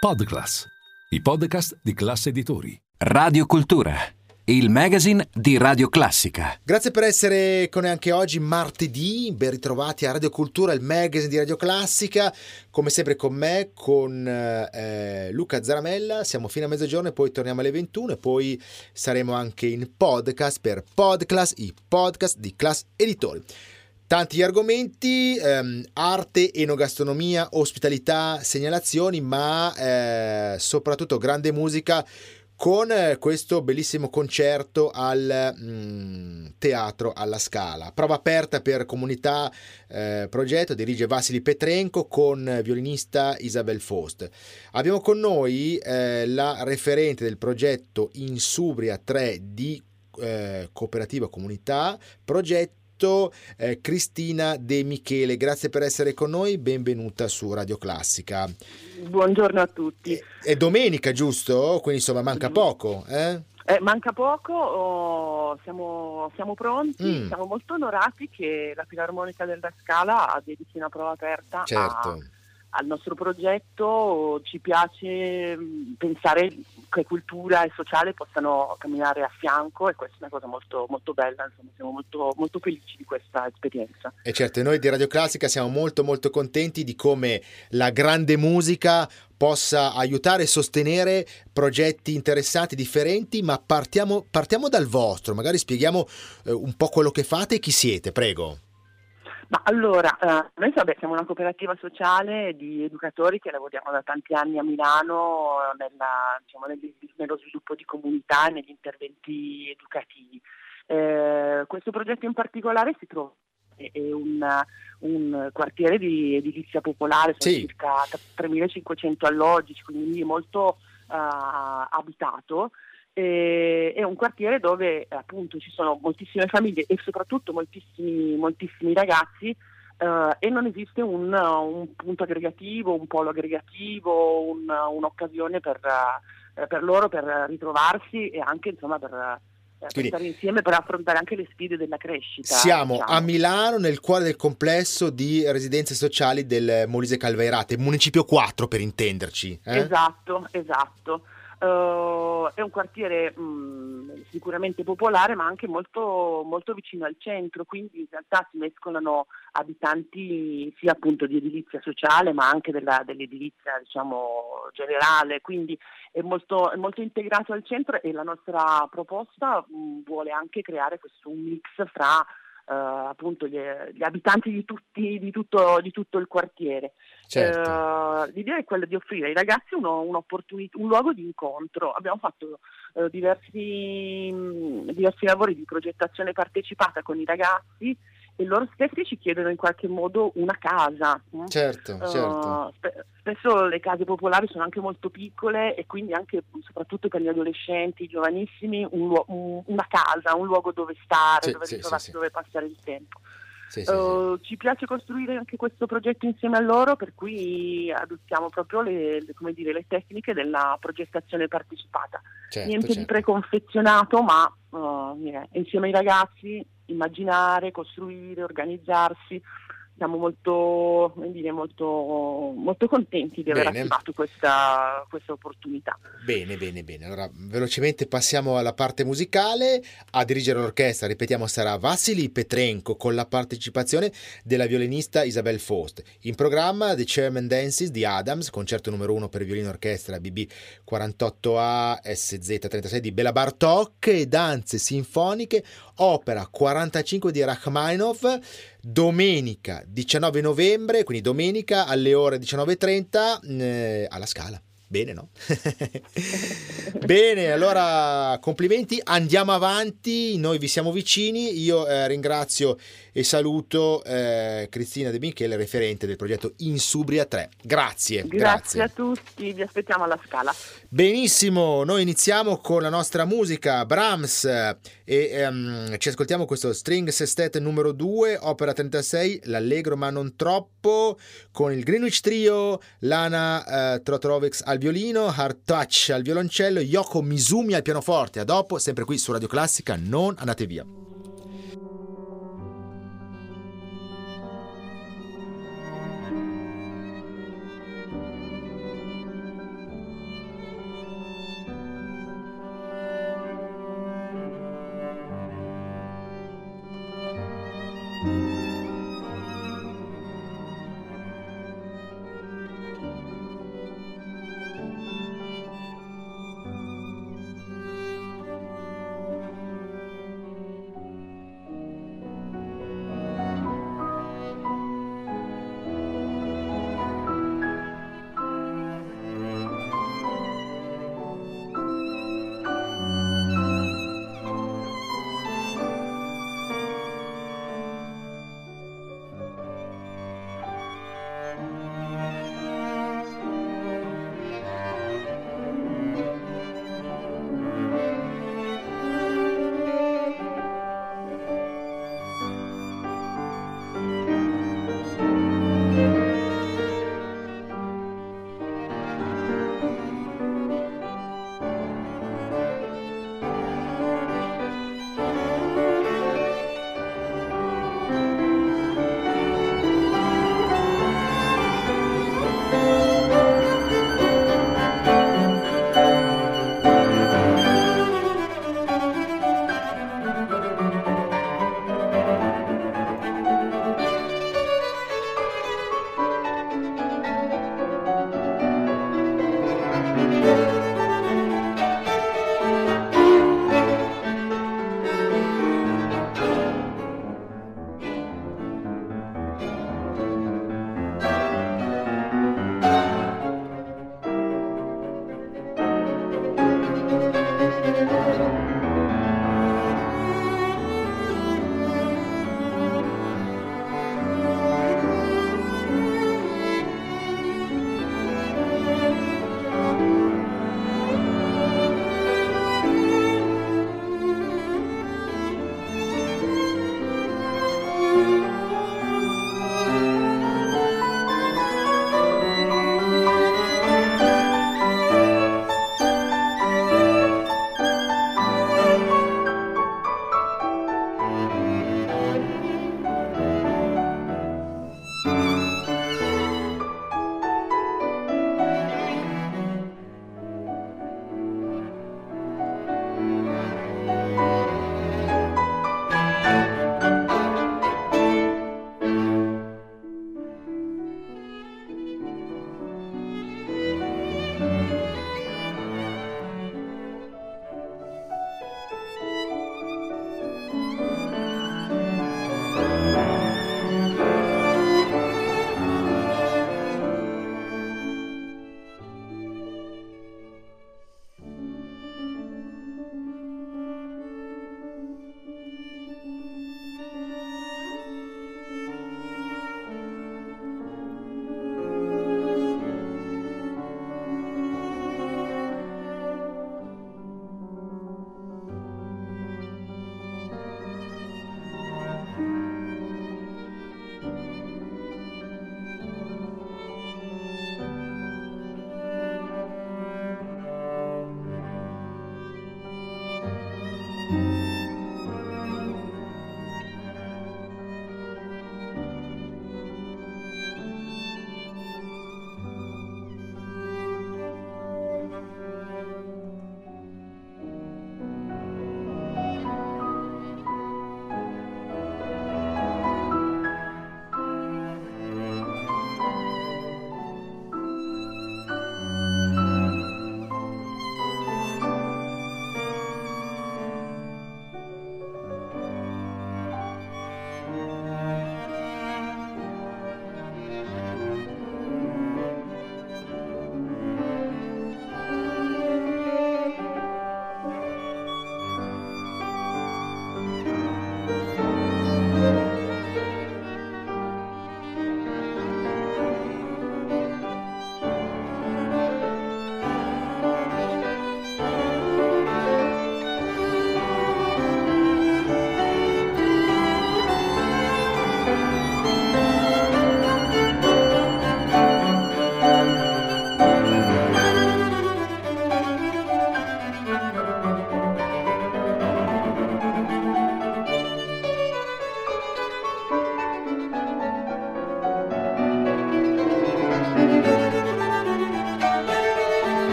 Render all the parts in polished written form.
Podclass, i podcast di Class Editori. Radio Cultura, il magazine di Radio Classica. Grazie per essere con noi anche oggi, martedì. Ben ritrovati a Radio Cultura, il magazine di Radio Classica. Come sempre con me, con Luca Zaramella. Siamo fino a mezzogiorno e poi torniamo alle 21. E poi saremo anche in podcast per Podclass, i podcast di Class Editori. Tanti argomenti, arte, enogastronomia, ospitalità, segnalazioni, ma soprattutto grande musica, con questo bellissimo concerto al teatro alla Scala. Prova aperta per Comunità Progetto, dirige Vasily Petrenko con violinista Isabelle Faust. Abbiamo con noi la referente del progetto Insubria 3D, cooperativa Comunità Progetto, Cristina De Michele. Grazie per essere con noi, benvenuta su Radio Classica. Buongiorno a tutti. È domenica, giusto? Quindi insomma manca poco, eh? Manca poco, siamo pronti, siamo molto onorati che la Filarmonica della Scala dedichi una prova aperta, certo, al nostro progetto. Ci piace pensare che cultura e sociale possano camminare a fianco, e questa è una cosa molto, molto bella, insomma, siamo molto, molto felici di questa esperienza. E certo, noi di Radio Classica siamo molto, molto contenti di come la grande musica possa aiutare e sostenere progetti interessanti, differenti, ma partiamo dal vostro, magari spieghiamo un po' quello che fate e chi siete, prego. Ma allora, noi siamo una cooperativa sociale di educatori che lavoriamo da tanti anni a Milano nello sviluppo di comunità e negli interventi educativi. Questo progetto in particolare si trova in un quartiere di edilizia popolare, sono circa 3.500 alloggi, quindi molto abitato. È un quartiere dove appunto ci sono moltissime famiglie e soprattutto moltissimi ragazzi, e non esiste un punto aggregativo, un polo aggregativo, un'occasione per loro per ritrovarsi e anche insomma per stare insieme, per affrontare anche le sfide della crescita. Siamo a Milano, nel cuore del complesso di residenze sociali del Molise Calveirate, municipio 4 per intenderci, eh? Esatto. È un quartiere sicuramente popolare, ma anche molto, molto vicino al centro, quindi in realtà si mescolano abitanti sia appunto di edilizia sociale ma anche dell'edilizia diciamo generale, quindi è molto integrato al centro, e la nostra proposta vuole anche creare questo mix fra appunto gli abitanti di tutto il quartiere. Certo. L'idea è quella di offrire ai ragazzi un luogo di incontro. Abbiamo fatto diversi lavori di progettazione partecipata con i ragazzi, e loro stessi ci chiedono in qualche modo una casa. Certo. Spesso le case popolari sono anche molto piccole, e quindi anche soprattutto per gli adolescenti, i giovanissimi, una casa, un luogo dove stare, dove passare il tempo. Ci piace costruire anche questo progetto insieme a loro, per cui adottiamo proprio le tecniche della progettazione partecipata. Niente di preconfezionato, ma insieme ai ragazzi immaginare, costruire, organizzarsi. Siamo molto contenti di aver attivato questa opportunità. Bene. Allora, velocemente passiamo alla parte musicale. A dirigere l'orchestra, ripetiamo, sarà Vasily Petrenko, con la partecipazione della violinista Isabelle Faust. In programma The Chairman Dances di Adams, concerto numero 1 per violino orchestra BB 48A SZ36 di Bela Bartok, e danze sinfoniche, opera 45 di Rachmaninoff. Domenica 19 novembre, quindi domenica alle ore 19:30 alla Scala. Bene, no? Bene, allora complimenti, andiamo avanti, noi vi siamo vicini. Io ringrazio e saluto Cristina De Michele, referente del progetto Insubria 3. Grazie a tutti, vi aspettiamo alla Scala. Benissimo, noi iniziamo con la nostra musica, Brahms, e ci ascoltiamo questo String Sestet numero 2, opera 36, l'allegro ma non troppo, con il Greenwich Trio, Lana Trotrovics al violino, Hard Touch al violoncello, Yoko Mizumi al pianoforte. A dopo, sempre qui su Radio Classica, non andate via.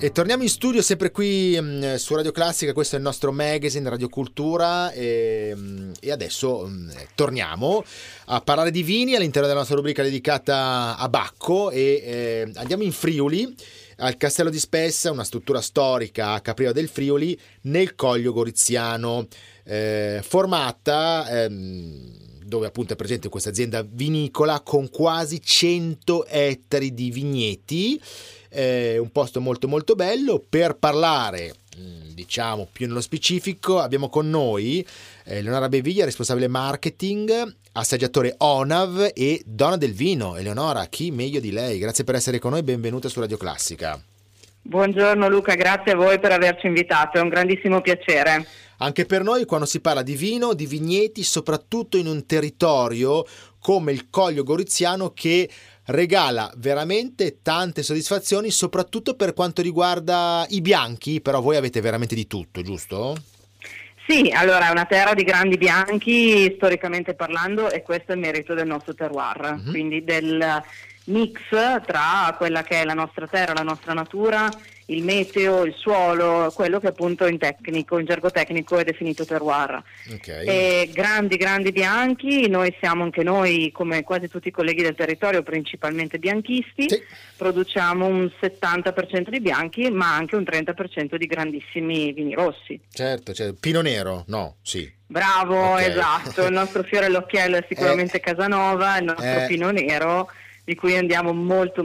E torniamo in studio sempre qui su Radio Classica, questo è il nostro magazine Radio Cultura e adesso torniamo a parlare di vini all'interno della nostra rubrica dedicata a Bacco e andiamo in Friuli, al Castello di Spessa, una struttura storica a Capriva del Friuli, nel Collio Goriziano, formata... dove appunto è presente questa azienda vinicola con quasi 100 ettari di vigneti, un posto molto molto bello. Per parlare, diciamo più nello specifico, abbiamo con noi Eleonora Beviglia, responsabile marketing, assaggiatore ONAV e donna del vino. Eleonora, chi meglio di lei? Grazie per essere con noi, benvenuta su Radio Classica. Buongiorno Luca, grazie a voi per averci invitato, è un grandissimo piacere. Anche per noi quando si parla di vino, di vigneti, soprattutto in un territorio come il Collio Goriziano che regala veramente tante soddisfazioni, soprattutto per quanto riguarda i bianchi, però voi avete veramente di tutto, giusto? Sì, allora è una terra di grandi bianchi, storicamente parlando, e questo è il merito del nostro terroir, quindi del mix tra quella che è la nostra terra, la nostra natura, il meteo, il suolo, quello che appunto in gergo tecnico è definito terroir. Okay. E grandi bianchi, noi siamo anche noi, come quasi tutti i colleghi del territorio, principalmente bianchisti, sì. Produciamo un 70% di bianchi, ma anche un 30% di grandissimi vini rossi. Certo. Pino Nero, no? Sì. Bravo, okay. Esatto, il nostro fiore all'occhiello è sicuramente Casanova, il nostro Pino Nero, di cui andiamo molto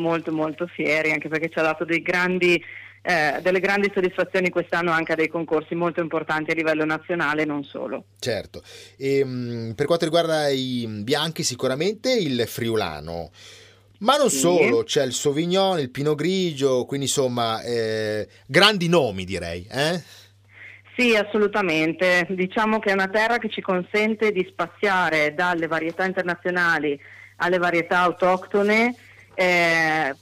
fieri, anche perché ci ha dato dei grandi... delle grandi soddisfazioni quest'anno anche a dei concorsi molto importanti a livello nazionale e non solo. Certo, e, per quanto riguarda i bianchi sicuramente il friulano, ma non solo, c'è il Sauvignon, il Pinot Grigio, quindi insomma grandi nomi direi, eh? Sì, assolutamente, diciamo che è una terra che ci consente di spaziare dalle varietà internazionali alle varietà autoctone,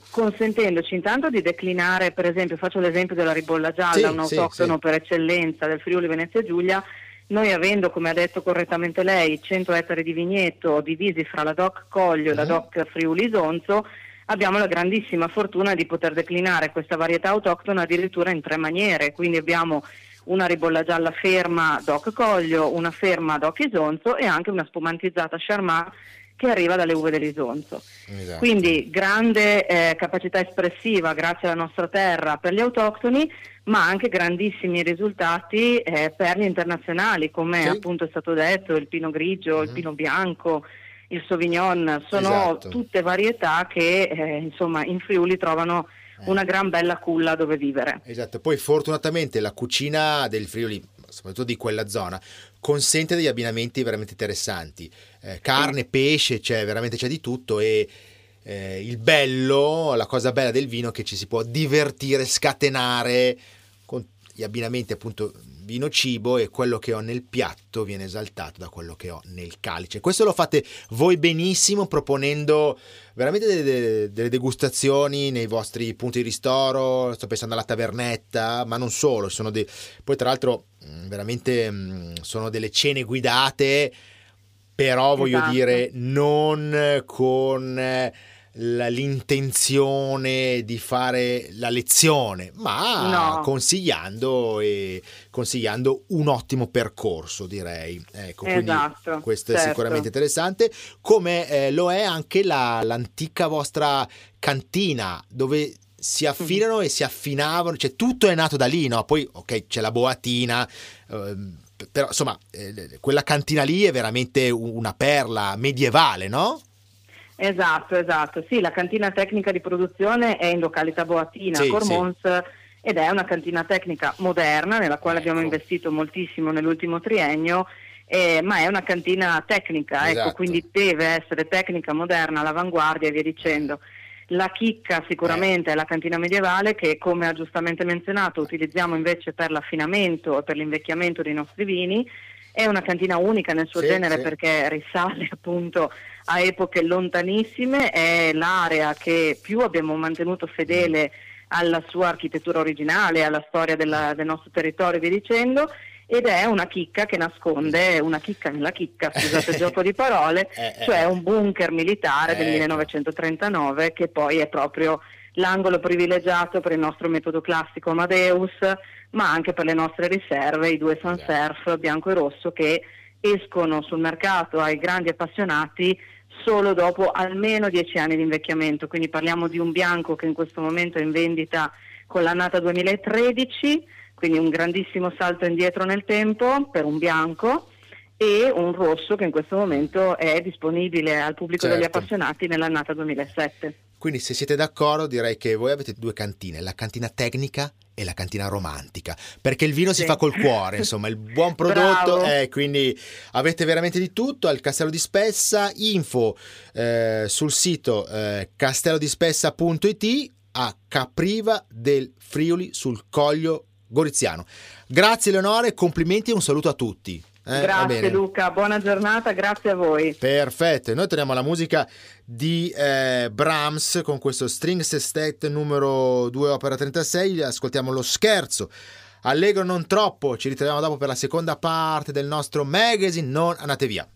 consentendoci intanto di declinare, per esempio faccio l'esempio della ribolla gialla, un autoctono per eccellenza del Friuli Venezia Giulia. Noi avendo, come ha detto correttamente lei, 100 ettari di vigneto divisi fra la DOC Collio e la DOC Friuli Isonzo, abbiamo la grandissima fortuna di poter declinare questa varietà autoctona addirittura in tre maniere, quindi abbiamo una ribolla gialla ferma DOC Collio, una ferma DOC Isonzo e anche una spumantizzata Charmat che arriva dalle uve dell'Isonzo. Esatto. Quindi grande capacità espressiva grazie alla nostra terra per gli autoctoni, ma anche grandissimi risultati per gli internazionali, come appunto è stato detto, il Pinot Grigio, il Pinot Bianco, il Sauvignon, sono tutte varietà che insomma in Friuli trovano una gran bella culla dove vivere. Esatto, poi fortunatamente la cucina del Friuli, soprattutto di quella zona, consente degli abbinamenti veramente interessanti, carne, pesce, veramente c'è di tutto e il bello, la cosa bella del vino è che ci si può divertire, scatenare con gli abbinamenti appunto vino-cibo, e quello che ho nel piatto viene esaltato da quello che ho nel calice. Questo lo fate voi benissimo, proponendo veramente delle degustazioni nei vostri punti di ristoro, sto pensando alla Tavernetta, ma non solo, sono poi tra l'altro veramente sono delle cene guidate, però voglio dire non con l'intenzione di fare la lezione, ma consigliando un ottimo percorso, direi. Ecco, quindi questo è sicuramente interessante, come lo è anche l'antica vostra cantina, dove si affinano e si affinavano, cioè tutto è nato da lì, no? Poi c'è la Boatina, però insomma quella cantina lì è veramente una perla medievale, no? Esatto, sì, la cantina tecnica di produzione è in località Boatina, a Cormons, ed è una cantina tecnica moderna nella quale abbiamo investito moltissimo nell'ultimo triennio, ma è una cantina tecnica, quindi deve essere tecnica, moderna, all'avanguardia e via dicendo. La chicca sicuramente è la cantina medievale che, come ha giustamente menzionato, utilizziamo invece per l'affinamento e per l'invecchiamento dei nostri vini. È una cantina unica nel suo genere perché risale appunto a epoche lontanissime, è l'area che più abbiamo mantenuto fedele alla sua architettura originale, alla storia del nostro territorio e via dicendo, ed è una chicca che nasconde una chicca nella chicca, scusate il gioco di parole, cioè un bunker militare del 1939 che poi è proprio l'angolo privilegiato per il nostro metodo classico Amadeus, ma anche per le nostre riserve, i due Sancerf bianco e rosso che escono sul mercato ai grandi appassionati solo dopo almeno 10 anni di invecchiamento, quindi parliamo di un bianco che in questo momento è in vendita con l'annata 2013, quindi un grandissimo salto indietro nel tempo per un bianco, e un rosso che in questo momento è disponibile al pubblico degli appassionati nell'annata 2007. Quindi se siete d'accordo direi che voi avete due cantine, la cantina tecnica e la cantina romantica, perché il vino si fa col cuore, insomma, il buon prodotto quindi avete veramente di tutto al Castello di Spessa. Info sul sito castellodispessa.it a Capriva del Friuli sul Collio Goriziano. Grazie Leonore, complimenti e un saluto a tutti. Grazie Luca, buona giornata, grazie a voi. Perfetto, e noi torniamo alla musica di Brahms con questo String Sestet numero 2 opera 36, ascoltiamo Lo scherzo allegro non troppo, ci ritroviamo dopo per la seconda parte del nostro magazine, non andate via.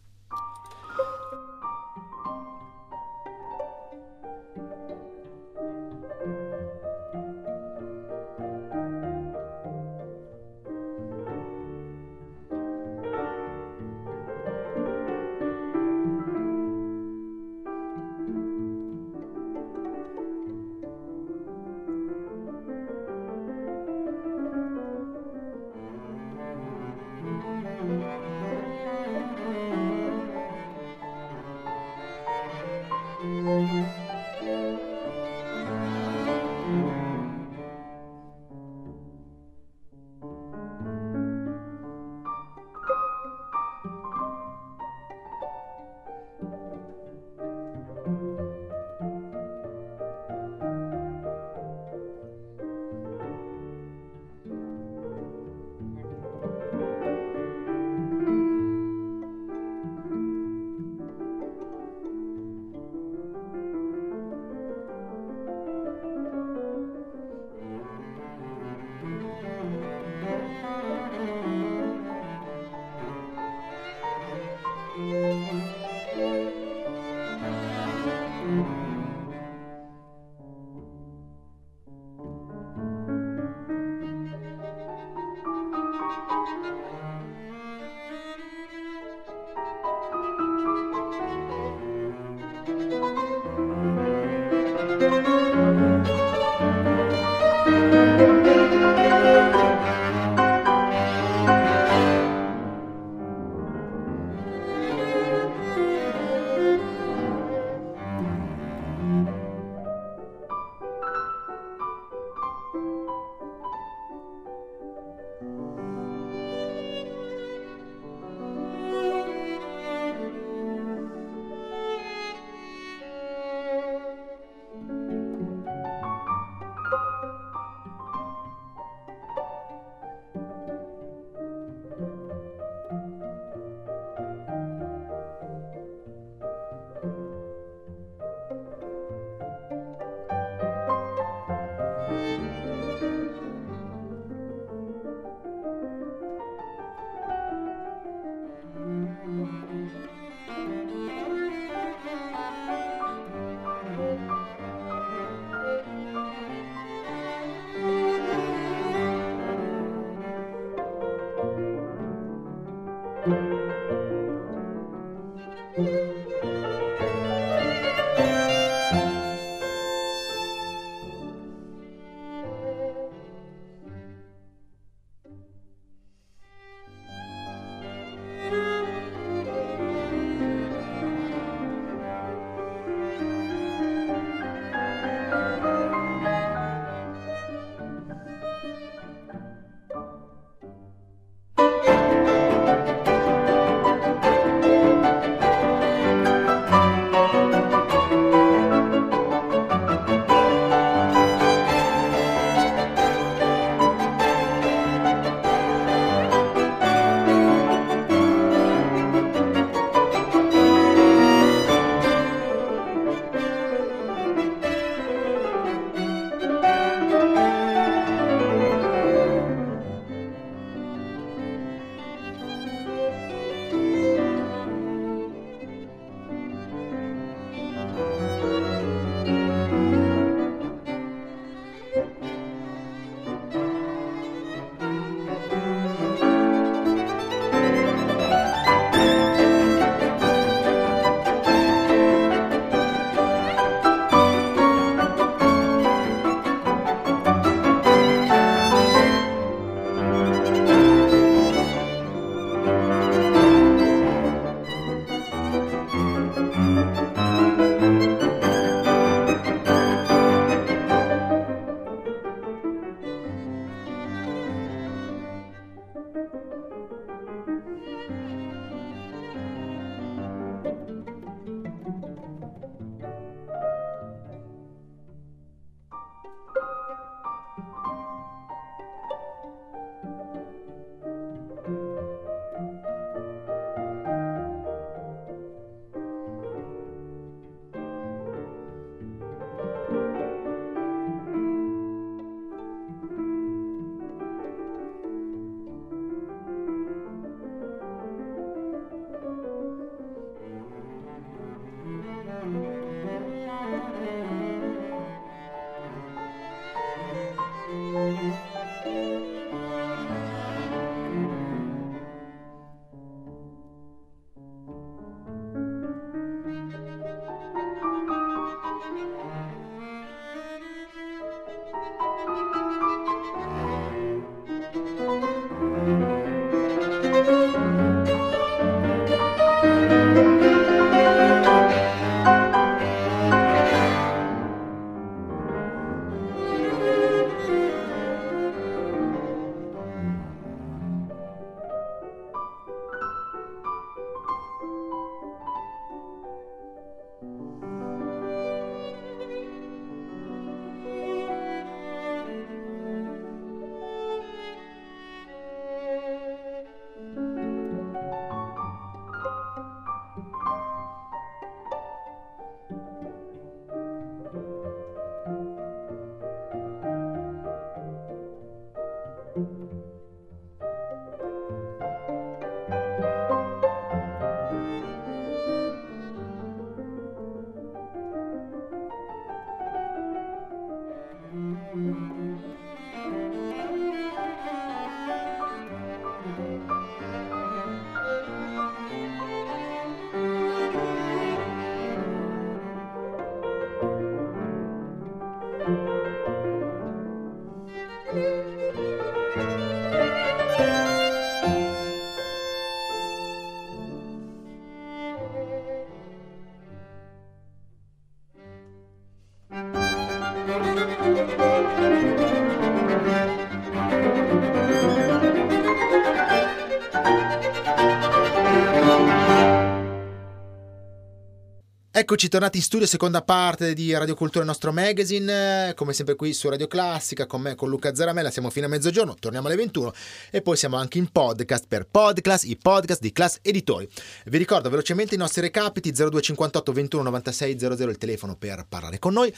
Eccoci tornati in studio, seconda parte di Radio Cultura, il nostro magazine, come sempre qui su Radio Classica, con me, con Luca Zaramella, siamo fino a mezzogiorno, torniamo alle 21 e poi siamo anche in podcast per Podclass, i podcast di Class Editori. Vi ricordo velocemente i nostri recapiti, 0258 21 96 00 il telefono per parlare con noi,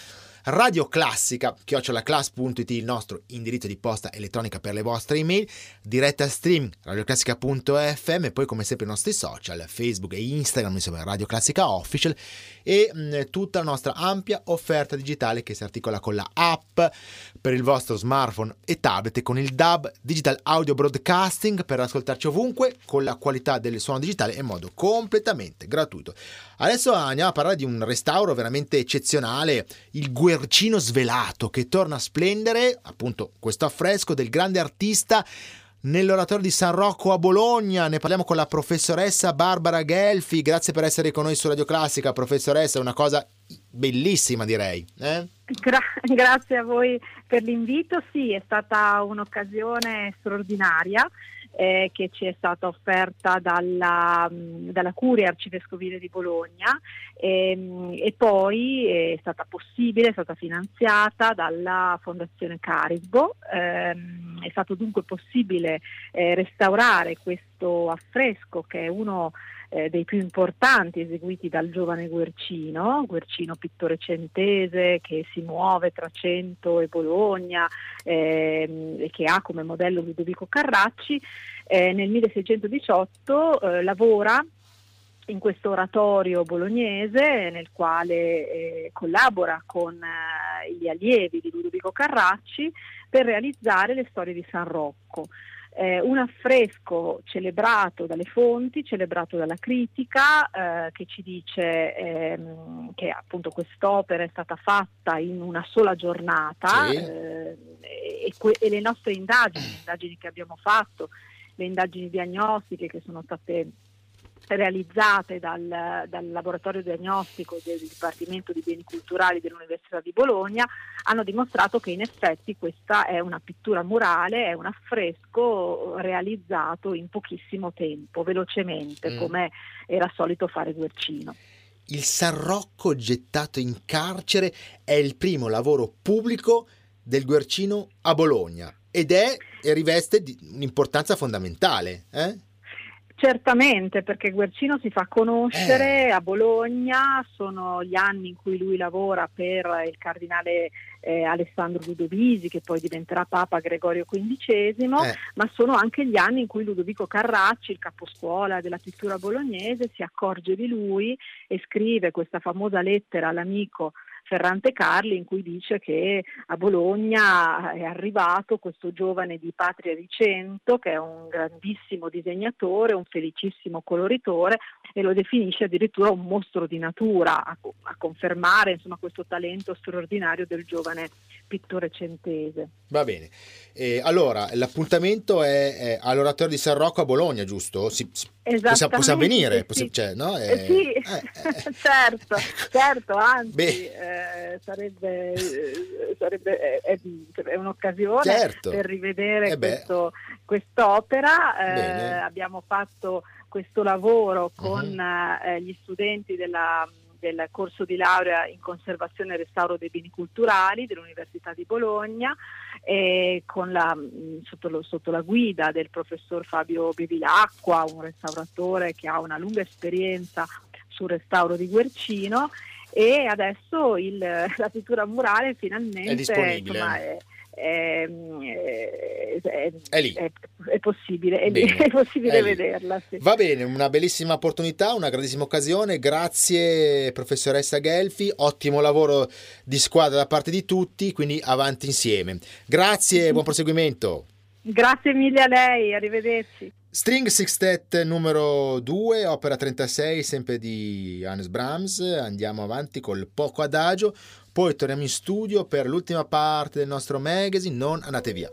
Radio Classica, @class.it il nostro indirizzo di posta elettronica per le vostre email, diretta stream, radioclassica.fm e poi come sempre i nostri social, Facebook e Instagram, insomma Radio Classica Official, e tutta la nostra ampia offerta digitale che si articola con la app per il vostro smartphone e tablet e con il DAB Digital Audio Broadcasting per ascoltarci ovunque con la qualità del suono digitale in modo completamente gratuito. Adesso andiamo a parlare di un restauro veramente eccezionale, il Guercino svelato, che torna a splendere, appunto questo affresco del grande artista nell'oratorio di San Rocco a Bologna. Ne parliamo con la professoressa Barbara Gelfi. Grazie per essere con noi su Radio Classica, professoressa, è una cosa bellissima, direi. Grazie a voi per l'invito. Sì, è stata un'occasione straordinaria che ci è stata offerta dalla Curia Arcivescovile di Bologna e poi è stata possibile, è stata finanziata dalla Fondazione Carisbo. È stato dunque possibile restaurare questo affresco che è uno dei più importanti eseguiti dal giovane Guercino, pittore centese che si muove tra Cento e Bologna e che ha come modello Ludovico Carracci. Nel 1618 lavora in questo oratorio bolognese nel quale collabora con gli allievi di Ludovico Carracci per realizzare le storie di San Rocco. Un affresco celebrato dalle fonti, celebrato dalla critica, che ci dice che appunto quest'opera è stata fatta in una sola giornata, sì. E le nostre indagini che abbiamo fatto, le indagini diagnostiche che sono state realizzate dal laboratorio diagnostico del Dipartimento di Beni Culturali dell'Università di Bologna, hanno dimostrato che in effetti questa è una pittura murale, è un affresco realizzato in pochissimo tempo, velocemente, come era solito fare Guercino. Il San Rocco gettato in carcere è il primo lavoro pubblico del Guercino a Bologna ed è riveste un'importanza fondamentale, Certamente, perché Guercino si fa conoscere a Bologna, sono gli anni in cui lui lavora per il cardinale Alessandro Ludovisi, che poi diventerà Papa Gregorio XV, ma sono anche gli anni in cui Ludovico Carracci, il caposcuola della pittura bolognese, si accorge di lui e scrive questa famosa lettera all'amico Ferrante Carli in cui dice che a Bologna è arrivato questo giovane di patria di Cento che è un grandissimo disegnatore, un felicissimo coloritore e lo definisce addirittura un mostro di natura a confermare insomma questo talento straordinario del giovane pittore centese. Va bene, allora l'appuntamento è all'oratorio di San Rocco a Bologna, giusto? Possiamo venire? Sì. Certo, anzi sarebbe un'occasione, certo, per rivedere quest'opera. Abbiamo fatto questo lavoro con gli studenti del corso di laurea in conservazione e restauro dei beni culturali dell'Università di Bologna e con sotto la guida del professor Fabio Bevilacqua, un restauratore che ha una lunga esperienza sul restauro di Guercino, e adesso la pittura murale finalmente è disponibile. Insomma, è possibile vederla. Sì. Va bene, una bellissima opportunità, una grandissima occasione. Grazie professoressa Gelfi, ottimo lavoro di squadra da parte di tutti, quindi avanti insieme. Grazie, buon proseguimento. Grazie mille a lei, arrivederci. String Sextet numero 2, opera 36, sempre di Johannes Brahms. Andiamo avanti col poco adagio, poi torniamo in studio per l'ultima parte del nostro magazine. Non andate via.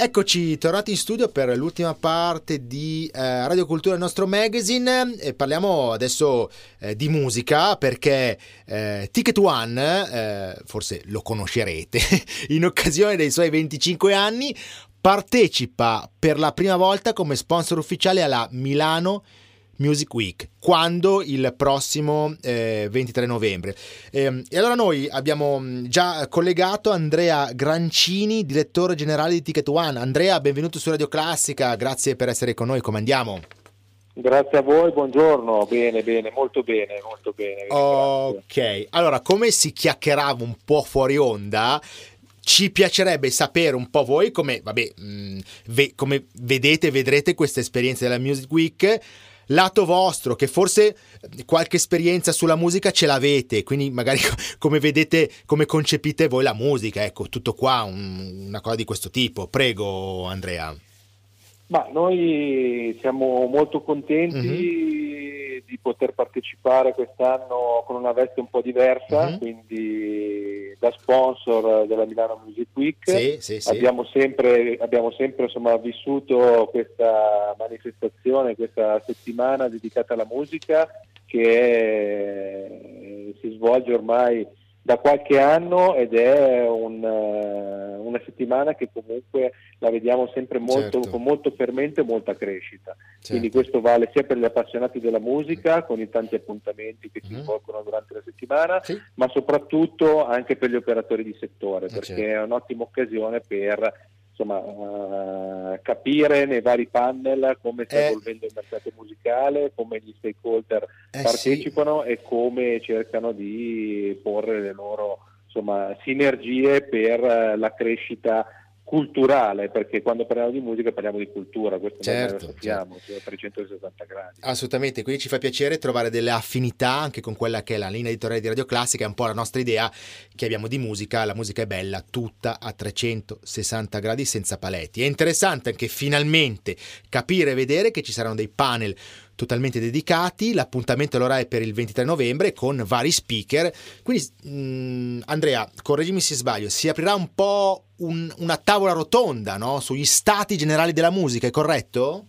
Eccoci, tornati in studio per l'ultima parte di Radio Cultura, il nostro magazine, e parliamo adesso di musica, perché Ticket One, forse lo conoscerete, in occasione dei suoi 25 anni, partecipa per la prima volta come sponsor ufficiale alla Milano Music Week, quando il prossimo 23 novembre. E allora noi abbiamo già collegato Andrea Grancini, direttore generale di Ticket One. Andrea, benvenuto su Radio Classica, grazie per essere con noi, come andiamo? Grazie a voi, buongiorno, bene, molto bene, molto bene. Ok, allora come si chiacchierava un po' fuori onda, ci piacerebbe sapere un po' voi come, come vedrete questa esperienza della Music Week, lato vostro, che forse qualche esperienza sulla musica ce l'avete, quindi magari come vedete, come concepite voi la musica, ecco, tutto qua, una cosa di questo tipo. Prego Andrea. Ma noi siamo molto contenti di poter partecipare quest'anno con una veste un po' diversa, quindi da sponsor della Milano Music Week. Sì. Abbiamo sempre insomma vissuto questa manifestazione, questa settimana dedicata alla musica che si svolge ormai da qualche anno, ed è una settimana che comunque la vediamo sempre molto, con molto fermento e molta crescita. Quindi questo vale sia per gli appassionati della musica, con i tanti appuntamenti che si svolgono durante la settimana, ma soprattutto anche per gli operatori di settore, perché è un'ottima occasione per insomma capire nei vari panel come sta evolvendo il mercato musicale, come gli stakeholder partecipano e come cercano di porre le loro insomma sinergie per la crescita culturale, perché quando parliamo di musica parliamo di cultura, questo lo sappiamo, a 360 gradi. Assolutamente, quindi ci fa piacere trovare delle affinità anche con quella che è la linea editoriale di Radio Classica, è un po' la nostra idea che abbiamo di musica, la musica è bella tutta a 360 gradi senza paletti. È interessante anche finalmente capire e vedere che ci saranno dei panel totalmente dedicati, l'appuntamento allora è per il 23 novembre con vari speaker, quindi Andrea, correggimi se sbaglio, si aprirà un po' una tavola rotonda, no? Sugli stati generali della musica, è corretto?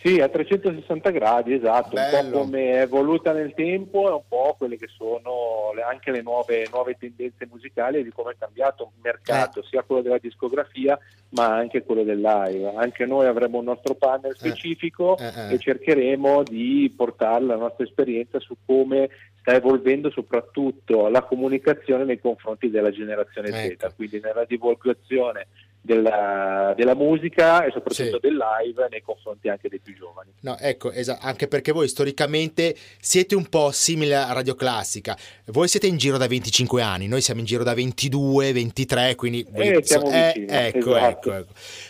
Sì, a 360 gradi, esatto, un po' come è evoluta nel tempo e un po' quelle che sono anche le nuove tendenze musicali e di come è cambiato il mercato, sia quello della discografia ma anche quello del live. Anche noi avremo un nostro panel specifico e cercheremo di portare la nostra esperienza su come sta evolvendo soprattutto la comunicazione nei confronti della generazione Z, quindi nella divulgazione della musica e soprattutto del live nei confronti anche dei più giovani. No, ecco, anche perché voi storicamente siete un po' simili a Radio Classica, voi siete in giro da 25 anni, noi siamo in giro da 22, 23, quindi siamo vicini, ecco.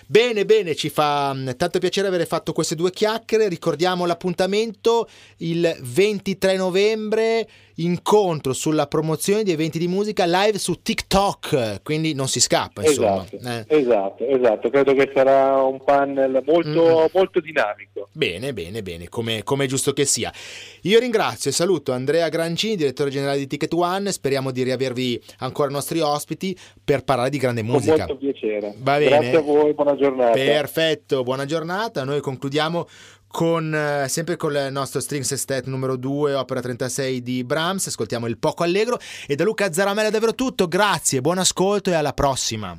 Bene, ci fa tanto piacere avere fatto queste due chiacchiere. Ricordiamo l'appuntamento il 23 novembre, incontro sulla promozione di eventi di musica live su TikTok, quindi non si scappa, insomma. Esatto, credo che sarà un panel molto dinamico. Bene, come è giusto che sia. Io ringrazio e saluto Andrea Grancini, direttore generale di Ticket One, speriamo di riavervi ancora i nostri ospiti per parlare di grande musica. Con molto piacere. Va bene. Grazie a voi, buona giornata. Perfetto, buona giornata. Noi concludiamo sempre con il nostro Strings Estet numero 2, opera 36 di Brahms, ascoltiamo il Poco Allegro, e da Luca Zaramella è davvero tutto, grazie, buon ascolto e alla prossima.